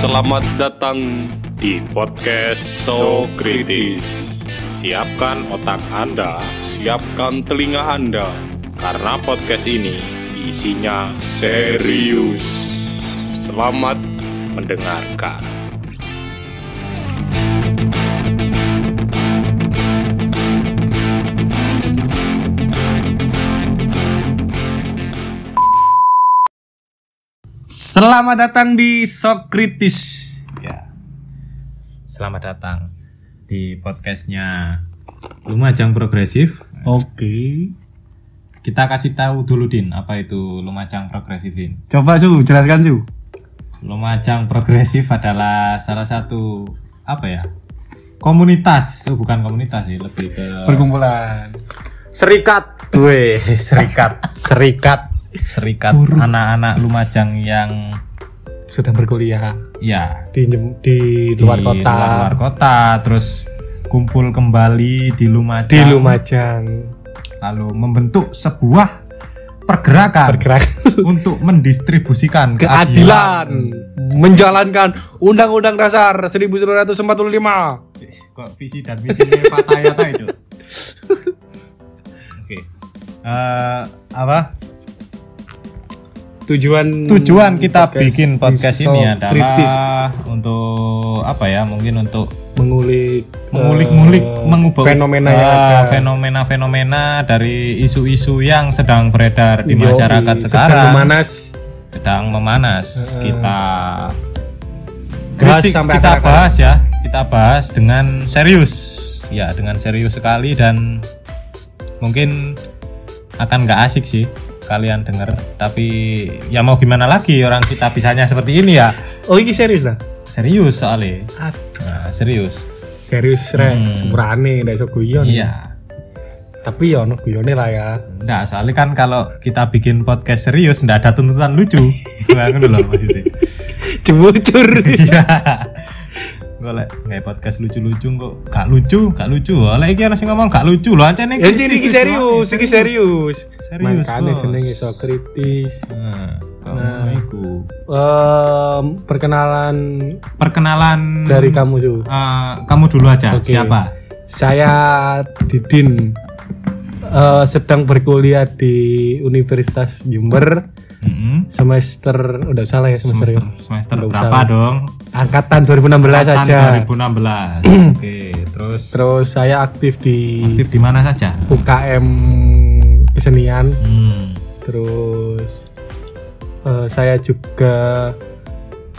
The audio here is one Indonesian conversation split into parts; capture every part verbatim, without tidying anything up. Selamat datang di podcast Sok Kritis. Siapkan otak Anda, siapkan telinga Anda, karena podcast ini isinya serius. Selamat mendengarkan. Selamat datang di Sok Kritis. Ya. Selamat datang di podcastnya Lumajang Progresif. Oke. Okay. Kita kasih tahu dulu, Din, apa itu Lumajang Progresif, Din? Coba Su, jelaskan Su. Lumajang Progresif adalah salah satu apa ya? Komunitas, oh, bukan komunitas sih, lebih ke perkumpulan. Serikat, weh, serikat, serikat. Serikat Buru. Anak-anak Lumajang yang sedang berkuliah ya di di luar di kota luar kota terus kumpul kembali di Lumajang di Lumajang lalu membentuk sebuah pergerakan, pergerakan. Untuk mendistribusikan keadilan, keadilan. Menjalankan Undang-Undang Dasar seribu sembilan ratus empat puluh lima. Kok visi dan misinya Fatayat itu. Oke. Eh apa? Tujuan tujuan kita podcast, bikin podcast ini adalah kritis. Untuk apa ya? Mungkin untuk mengulik mengulik-ngulik uh, mengubah fenomena yang ada. Fenomena-fenomena dari isu-isu yang sedang beredar di Yogi. Masyarakat sekarang. Sedang memanas. Sedang memanas. Uh, kita kritik, kita bahas ya. Kita bahas dengan serius. Ya, dengan serius sekali dan mungkin akan enggak asik sih. Kalian dengar, tapi ya mau gimana lagi, orang kita bisanya seperti ini ya. Oh ini serius lah? Serius soalnya. Aduh. Nah, serius. Serius rek, hmm. Sepurane, ndak iso guyon. Iya. Tapi ya ono guyone lah ya. Ndak, soalnya kan kalau kita bikin podcast serius ndak ada tuntutan lucu. Lah ngono lho maksudnya. Jujur. Iya. Golek nggak podcast lucu-lucu kok gak lucu, gak lucu. Lek iki ana sing ngomong gak lucu lho, ancene iki serius, iki serius. Serius. Makane jenenge iso kritis. Nah, nah iku. Um, perkenalan perkenalan dari kamu, Su. Uh, kamu dulu aja. Okay. Siapa? Saya Didin. Uh, sedang berkuliah di Universitas Jember. Mm-hmm. Semester udah salah ya semester semester, ya? semester berapa salah. Dong angkatan dua ribu enam belas saja dua ribu enam belas. Oke, terus terus saya aktif di aktif di mana saja U K M kesenian. hmm. Terus uh, saya juga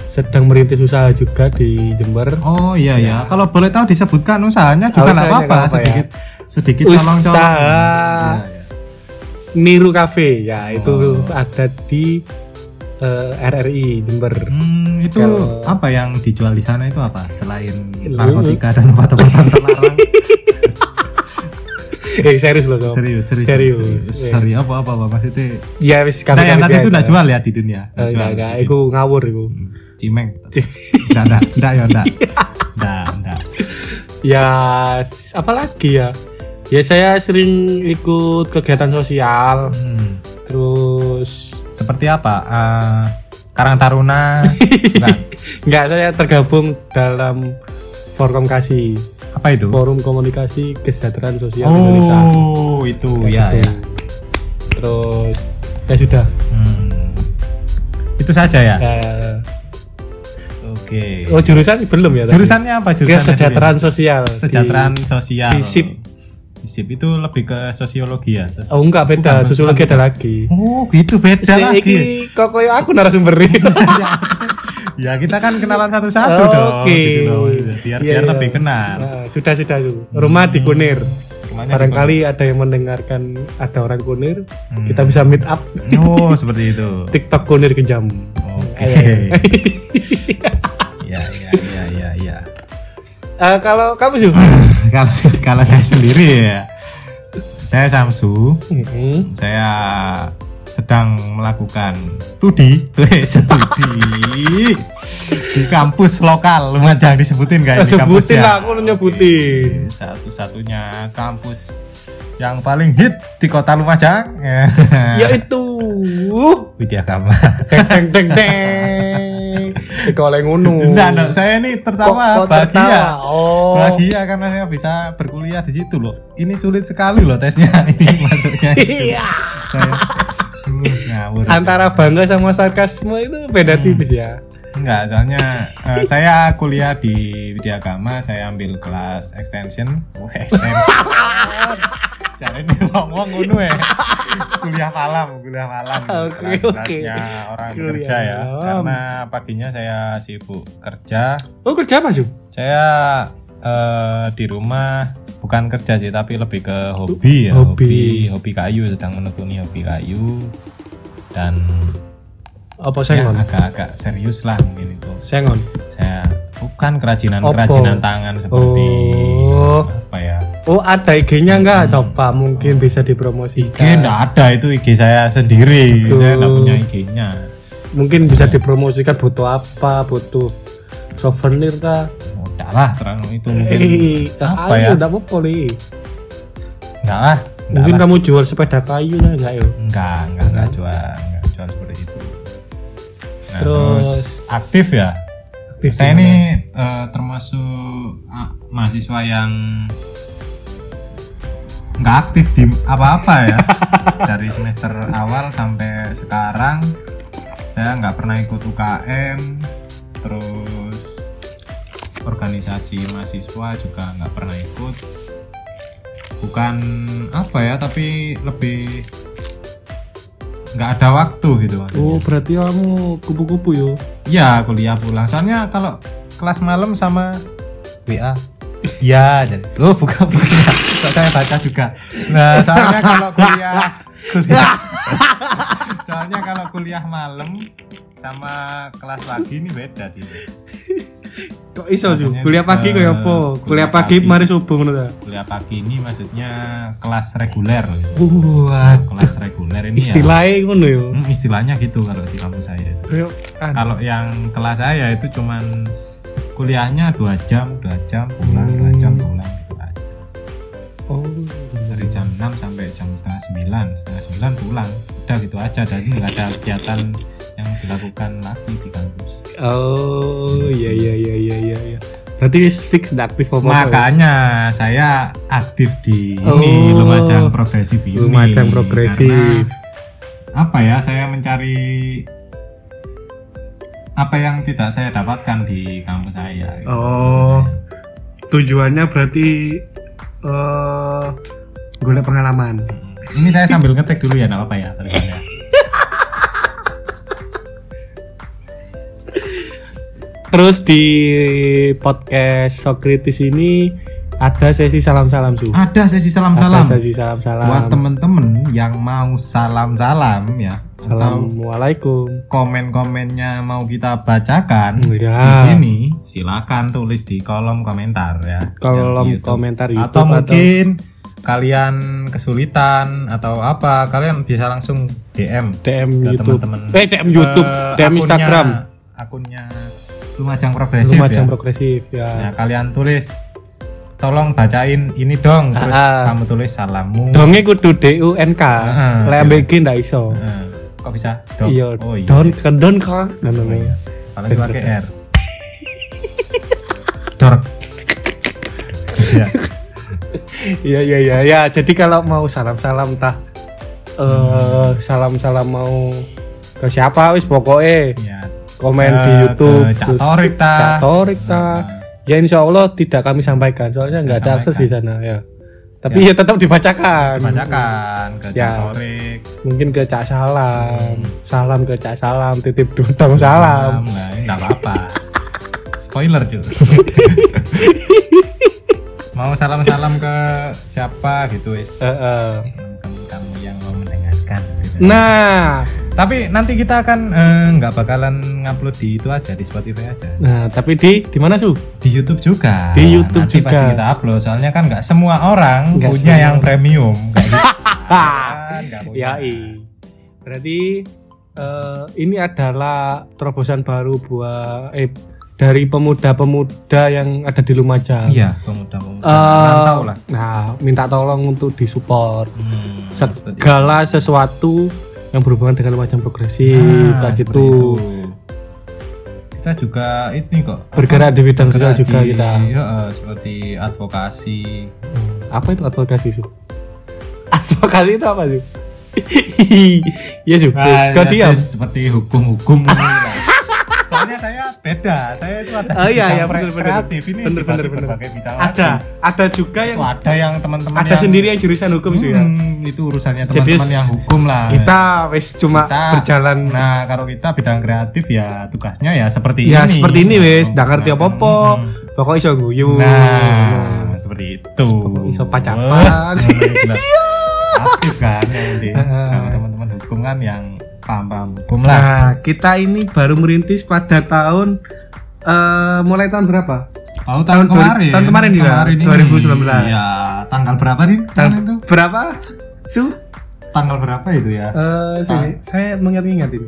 sedang merintis usaha juga di Jember. Oh iya ya, ya. Kalau boleh tahu disebutkan usahanya juga nggak apa-apa apa, sedikit ya. Sedikit colong-colong usaha Miru Cafe ya. Oh. Itu ada di uh, R R I Jember. Hmm, itu Kalo... apa yang dijual di sana itu apa? Selain narkotika dan obat-obatan terlarang. Eh serius loh, so. serius, serius, serius, serius. Serius apa apa maksudnya? Ya wis kami nah, yang tadi itu enggak jual ya di dunia. Enggak jual. Enggak, iku ngawur iku. Cimeng. Enggak enggak, enggak ya enggak. Enggak, enggak. Ya apalagi ya? Ya saya sering ikut kegiatan sosial. Hmm. Terus seperti apa? Uh, Karang Taruna. Enggak, saya tergabung dalam Forum Komunikasi. Apa itu? Forum Komunikasi Kesejahteraan Sosial oh, Indonesia. Oh, itu ya, ya. Terus ya sudah. Hmm. Itu saja ya? Uh, Oke. Okay. Oh, jurusan belum ya? Jurusannya apa? Jurusan Kesejahteraan Sosial. Kesejahteraan Sosial. Fisip. Fisip itu lebih ke sosiologi ya. Sos- oh enggak beda, bukan, sosiologi bukan. Ada lagi. Oh gitu beda si, lagi. Kok kayak aku narasumbernya. Ya kita kan kenalan satu-satu oh, dong. Oke. Gitu biar yeah, biar yeah. Lebih kenal. Nah, sudah sudah tuh. Rumah hmm. di Kunir. Rumahnya barangkali ada yang mendengarkan ada orang Kunir, hmm. kita bisa meet up. Oh seperti itu. TikTok Kunir Kenjam. Oke. Okay. Ya ya ya ya ya. Uh, kalau kamu Su? Kalau kalau saya sendiri ya, saya Samsu. Mm-hmm. Saya sedang melakukan studi, tuh studi di kampus lokal. Lumajang disebutin guys. Sebutin lah, aku nyebutin. Satu-satunya kampus yang paling hit di kota Lumajang yaitu Widya Kama. Teng teng teng. Kalau ngono. Nah, no, saya ini tertawa kok, kok bahagia. Tertawa. Oh. Bahagia karena saya bisa berkuliah di situ loh. Ini sulit sekali loh tesnya ini maksudnya. Iya. Antara bangga sama sarkasme itu beda hmm. tipis ya. Enggak, soalnya uh, saya kuliah di Widya Kama, saya ambil kelas extension. Oh, extension. Cariin ngomong ngono ya. Kuliah malam, kuliah malam. Oke, oke. Okay, okay. Orang kuliah kerja ya. Malam. Karena paginya saya sibuk kerja. Oh, kerja apa, Su? Saya uh, di rumah bukan kerja sih, tapi lebih ke hobi ya. Hobi, hobi, hobi kayu, sedang menekuni hobi kayu. Dan apa sengon? Ya, agak-agak serius lah mungkin itu. Sengon. Saya bukan kerajinan-kerajinan tangan seperti oh. apa ya? Oh, ada I G-nya enggak? Hmm. Coba mungkin bisa dipromosikan. I G enggak ada, itu I G saya sendiri. Betul. Saya enggak punya I G-nya. Mungkin bisa ya. Dipromosikan butuh apa? Butuh souvenir kah? Udah lah, terang itu mungkin. Hey, apa ayo, ya? Enggak apa-apa, Li. Enggak lah. Mungkin kamu jual sepeda kayu lah, enggak yo? Enggak, enggak, enggak jual. Enggak jual seperti itu. Nah, terus, terus aktif ya. Aktif saya ini uh, termasuk uh, mahasiswa yang nggak aktif di apa-apa ya. Dari semester awal sampai sekarang saya nggak pernah ikut U K M, terus organisasi mahasiswa juga nggak pernah ikut. Bukan apa ya, tapi lebih nggak ada waktu gitu. Oh, berarti kamu kupu-kupu yo? Ya, kuliah pulang. Soalnya kalau kelas malam sama W A. Ya, jadi lo buka-buka. Saya baca juga. Nah, soalnya kalau kuliah, kuliah soalnya kalau kuliah malam sama kelas pagi ini beda gitu. Kok iso Ju? Kuliah pagi kayak apa? Kuliah pagi mari subuh ngono ta? Kuliah pagi ini maksudnya kelas reguler. Uh, nah, kelas reguler ini istilahnya ya. Istilahnya ngono yo. Hmm, istilahnya gitu kalau di kampus saya itu. Kayak kalau yang kelas saya itu cuman kuliahnya dua jam, dua jam pulang, hmm. dua jam pulang gitu aja. Oh, dari jam enam sampai jam setengah sembilan, setengah sembilan pulang. Udah gitu aja, dan enggak ada kegiatan yang dilakukan lagi di kampus. Oh, iya iya iya iya iya. Berarti fix aktif apa? Makanya ya? Saya aktif di oh, ini Lumajang Progresif ini. Lumajang Progresif. Apa ya? Saya mencari apa yang tidak saya dapatkan di kampus saya. Gitu. Oh. Tujuannya berarti uh, golek pengalaman. Ini saya sambil ngetik dulu ya, enggak apa-apa ya. Terus di podcast Sok Kritis ini ada sesi salam-salam Su. Ada sesi salam-salam. Ada sesi salam-salam. Buat temen-temen yang mau salam-salam ya. Assalamualaikum. Komen-komennya mau kita bacakan ya. Di sini silakan tulis di kolom komentar ya. Kolom ya, komentar YouTube atau mungkin atau... kalian kesulitan atau apa kalian bisa langsung D M. D M YouTube. Eh D M YouTube, uh, D M Instagram. Akunnya Lumajang Progresif. Lumajang ya? Progresif ya. Ya, kalian tulis tolong bacain ini dong, terus ah, kamu tulis salammu. Donge kudu D U N K. Heeh. Lek M B G ndak iso. Heeh. Kok bisa? Dok. Iya. Oh, iya. Don kedon kok. Namanya. Kalau dipakai R. Dor. Iya. Iya iya ya, jadi kalau mau salam-salam tah eh hmm. uh, salam-salam mau ke siapa wis pokoke. Iya. Komen se- di YouTube Cak Torik ta. Nah. Ya insyaallah tidak kami sampaikan soalnya enggak ada akses di sana ya. Tapi ya, ya tetap dibacakan. Dibacakan ke Cak Torik. Ya. Mungkin ke Cak Salam. Hmm. Salam ke Cak Salam, titip dodong salam. Nah, enggak apa-apa. Spoiler juga. Mau salam-salam ke siapa gitu wis. Heeh. Kamu yang mau mendengarkan. Gitu. Nah, tapi nanti kita akan nggak eh, bakalan ngupload di itu aja, di Spotify aja. Nah, tapi di di mana Su? Di YouTube juga. Di YouTube nanti juga. Pasti kita upload. Soalnya kan nggak semua orang gak punya semua. Yang premium. Hahaha. Ya i. Berarti uh, ini adalah terobosan baru buat eh dari pemuda-pemuda yang ada di Lumajang. Iya, pemuda-pemuda. Uh, lah. Nah, minta tolong untuk disupport hmm, segala sesuatu yang berhubungan dengan Lumajang Progresif, nah, kayak gitu. Kita juga ini kok bergerak di bidang sosial juga di, kita. Iya, uh, seperti advokasi. Hmm, apa itu advokasi sih? Advokasi itu apa sih? Ya sih. Nah, ya, seperti hukum-hukum. Soalnya saya beda, saya itu ada oh, iya, iya, bener, kreatif bener, ini bener, bener, berbagai bidang ada lagi. Ada juga yang oh, ada yang teman-teman ada yang, sendiri yang jurusan hukum hmm, sih ya itu urusannya teman-teman yang hukum lah kita wes cuma kita, berjalan nah kalau kita bidang kreatif ya tugasnya ya seperti ya, ini ya seperti ini wes nggak ngerti apa-apa pokoknya iso guyu nah seperti itu iso pacapan aktif kan nanti teman-teman hukum kan yang paham-paham hukum lah. Nah, kita ini baru merintis pada tahun uh, mulai tahun berapa? Oh, tahun, tahun kemarin. Tahun kemarin juga. dua ribu sembilan belas. Iya, tanggal berapa nih? Tanggal itu? Berapa? Su? Tanggal berapa itu ya? Uh, saya, saya mengingat-ingat ini.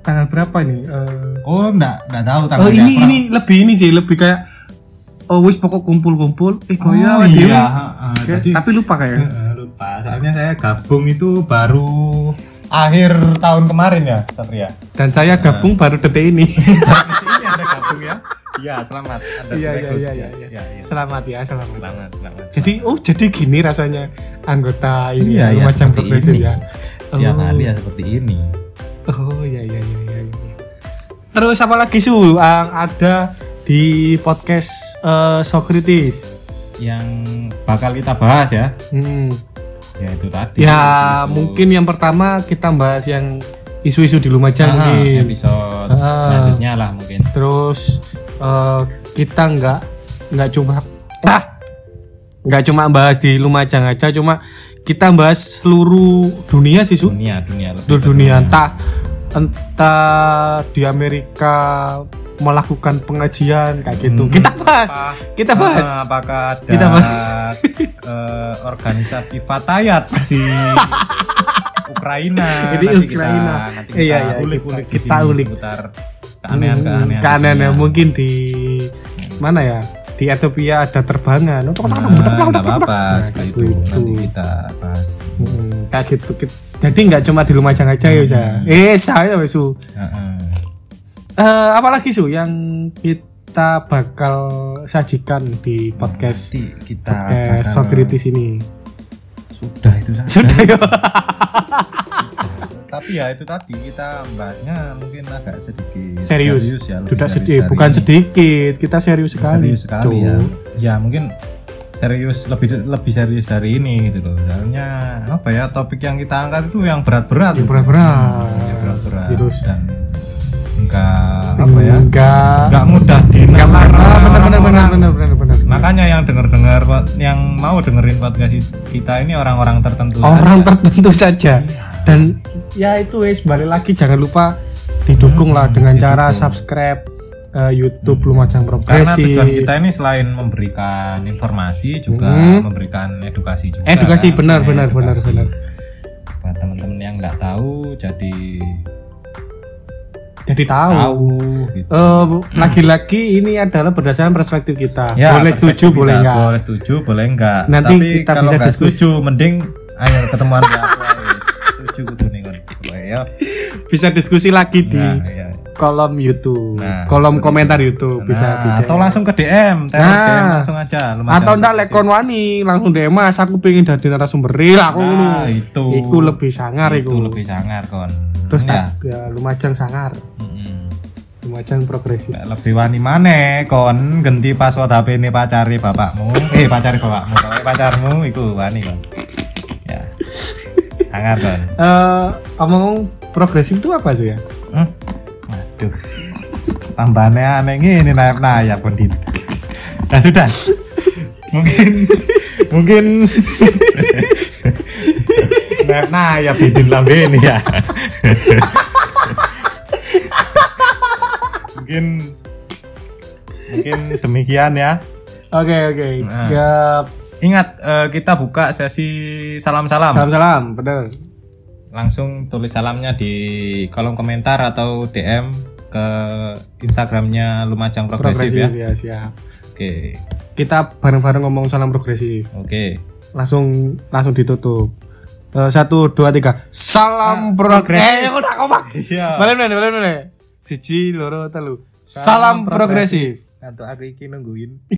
Tanggal berapa ini? Uh, oh, enggak, enggak tahu tanggalnya. Oh, ini berapa. Ini lebih ini sih, lebih kayak oh, wis pokok kumpul-kumpul. Eh, koyo oh, iya. Uh, jadi, tapi lupa kayaknya. Uh, lupa. Soalnya saya gabung itu baru akhir tahun kemarin ya, Satria. Dan saya gabung nah. baru detik ini. Ini ada gabung ya. Iya, selamat. Iya, iya, iya, iya. Selamat ya, selamat. Selamat, selamat. Jadi, oh, jadi gini rasanya anggota ini ya, macam progresif ya. Setiap hari ya seperti ini. Oh, iya, iya, iya, iya. Terus apa lagi Su yang ada di podcast uh, Sok Kritis yang bakal kita bahas ya? Hmm. Ya itu tadi. Ya isu-isu. Mungkin yang pertama kita bahas yang isu-isu di Lumajang ah, mungkin. Episode ah. selanjutnya lah mungkin. Terus uh, kita nggak nggak cuma ah nggak cuma bahas di Lumajang aja, cuma kita bahas seluruh dunia sih Su. Dunia, dunia. Seluruh dunia. Entah entah di Amerika melakukan pengajian kayak gitu. Hmm, kita bahas. Apa, kita bahas. Uh, apakah ada kita bahas. Uh, organisasi Fatayat di Ukraina? Jadi nanti Ukraina. Kita, nanti kita iya, iya, ulik-ulik kita, kita ulik seputar keanehan-keanehan. Hmm, keanehan mungkin di mana ya? Di Ethiopia ada terbangan. Nah, enggak apa-apa seperti itu. Nanti kita bahas. Hmm, kayak gitu. Jadi enggak cuma di Lumajang aja ya, saya. Eh, saya besok. Uh, apalagi Su yang kita bakal sajikan di podcast nanti kita podcast Sok Kritis ini sudah itu saja sudah ya. Tapi ya itu tadi kita bahasnya mungkin agak sedikit serius, serius ya tidak sedikit bukan sedikit kita serius sekali serius sekali ya. Ya mungkin serius lebih lebih serius dari ini gitu loh soalnya apa ya topik yang kita angkat itu yang berat-berat ya, berat-berat ya, berat-berat terus dan enggak apa ya enggak enggak mudah didengar benar-benar benar-benar benar. Makanya yang dengar-dengar yang mau dengerin podcast kita ini orang-orang tertentu orang saja. tertentu saja ya. Dan ya itu wes balik lagi jangan lupa didukung hmm, lah dengan didukung. cara subscribe uh, YouTube hmm. Lumajang Progresif. Karena tujuan kita ini selain memberikan informasi juga hmm. memberikan edukasi juga edukasi kan? benar-benar benar-benar buat teman-teman yang nggak tahu jadi Jadi tahu. tahu gitu. uh, lagi-lagi ini adalah berdasarkan perspektif kita. Ya, boleh setuju, boleh enggak. Boleh setuju, boleh enggak. Nanti tapi kita kalau bisa setuju, mending ayo ketemuan ya. Setuju kudu ning ngono. Bisa diskusi lagi nah, di iya. kolom YouTube, nah, kolom komentar itu. YouTube nah, bisa di atau langsung ke D M, terus nah, D M langsung aja. Atau ndak lek kon wani langsung D M Mas, aku pengen dadi narasumber aku ngono. Nah, itu. Iku lebih sangar iku. Itu lebih sangar kon. Terus ya, ya Lumajang sangar. Lumajang progresif. Lebih wani maneh kon ganti password H P-ne pacare bapakmu. Eh pacare bapakmu, kowe pacarmu iku wani kon. Ya. Sangar kon. Eh, omong progresif itu apa sih ya? Hmm? Aduh. Tambahane aneh ngene nayap-nayap kon Din. Nah, sudah. Mungkin mungkin nayap-nayap Didin lambene ya. mungkin mungkin demikian ya oke okay, oke okay. Nah, ya ingat uh, kita buka sesi salam salam salam salam benar langsung tulis salamnya di kolom komentar atau D M ke Instagramnya Lumajang Progresif, Progresif ya? Ya, siap. Oke. Okay. Kita bareng-bareng ngomong salam progresif. Oke. Okay. Langsung langsung ditutup. Uh, satu, dua, tiga. Salam ah, progresif. Eh, kok tak kompak? Iya. Balen meneh, balen meneh. Siji, loro, telu. Salam, salam progresif. Progresif. Kantuk aku iki nungguin.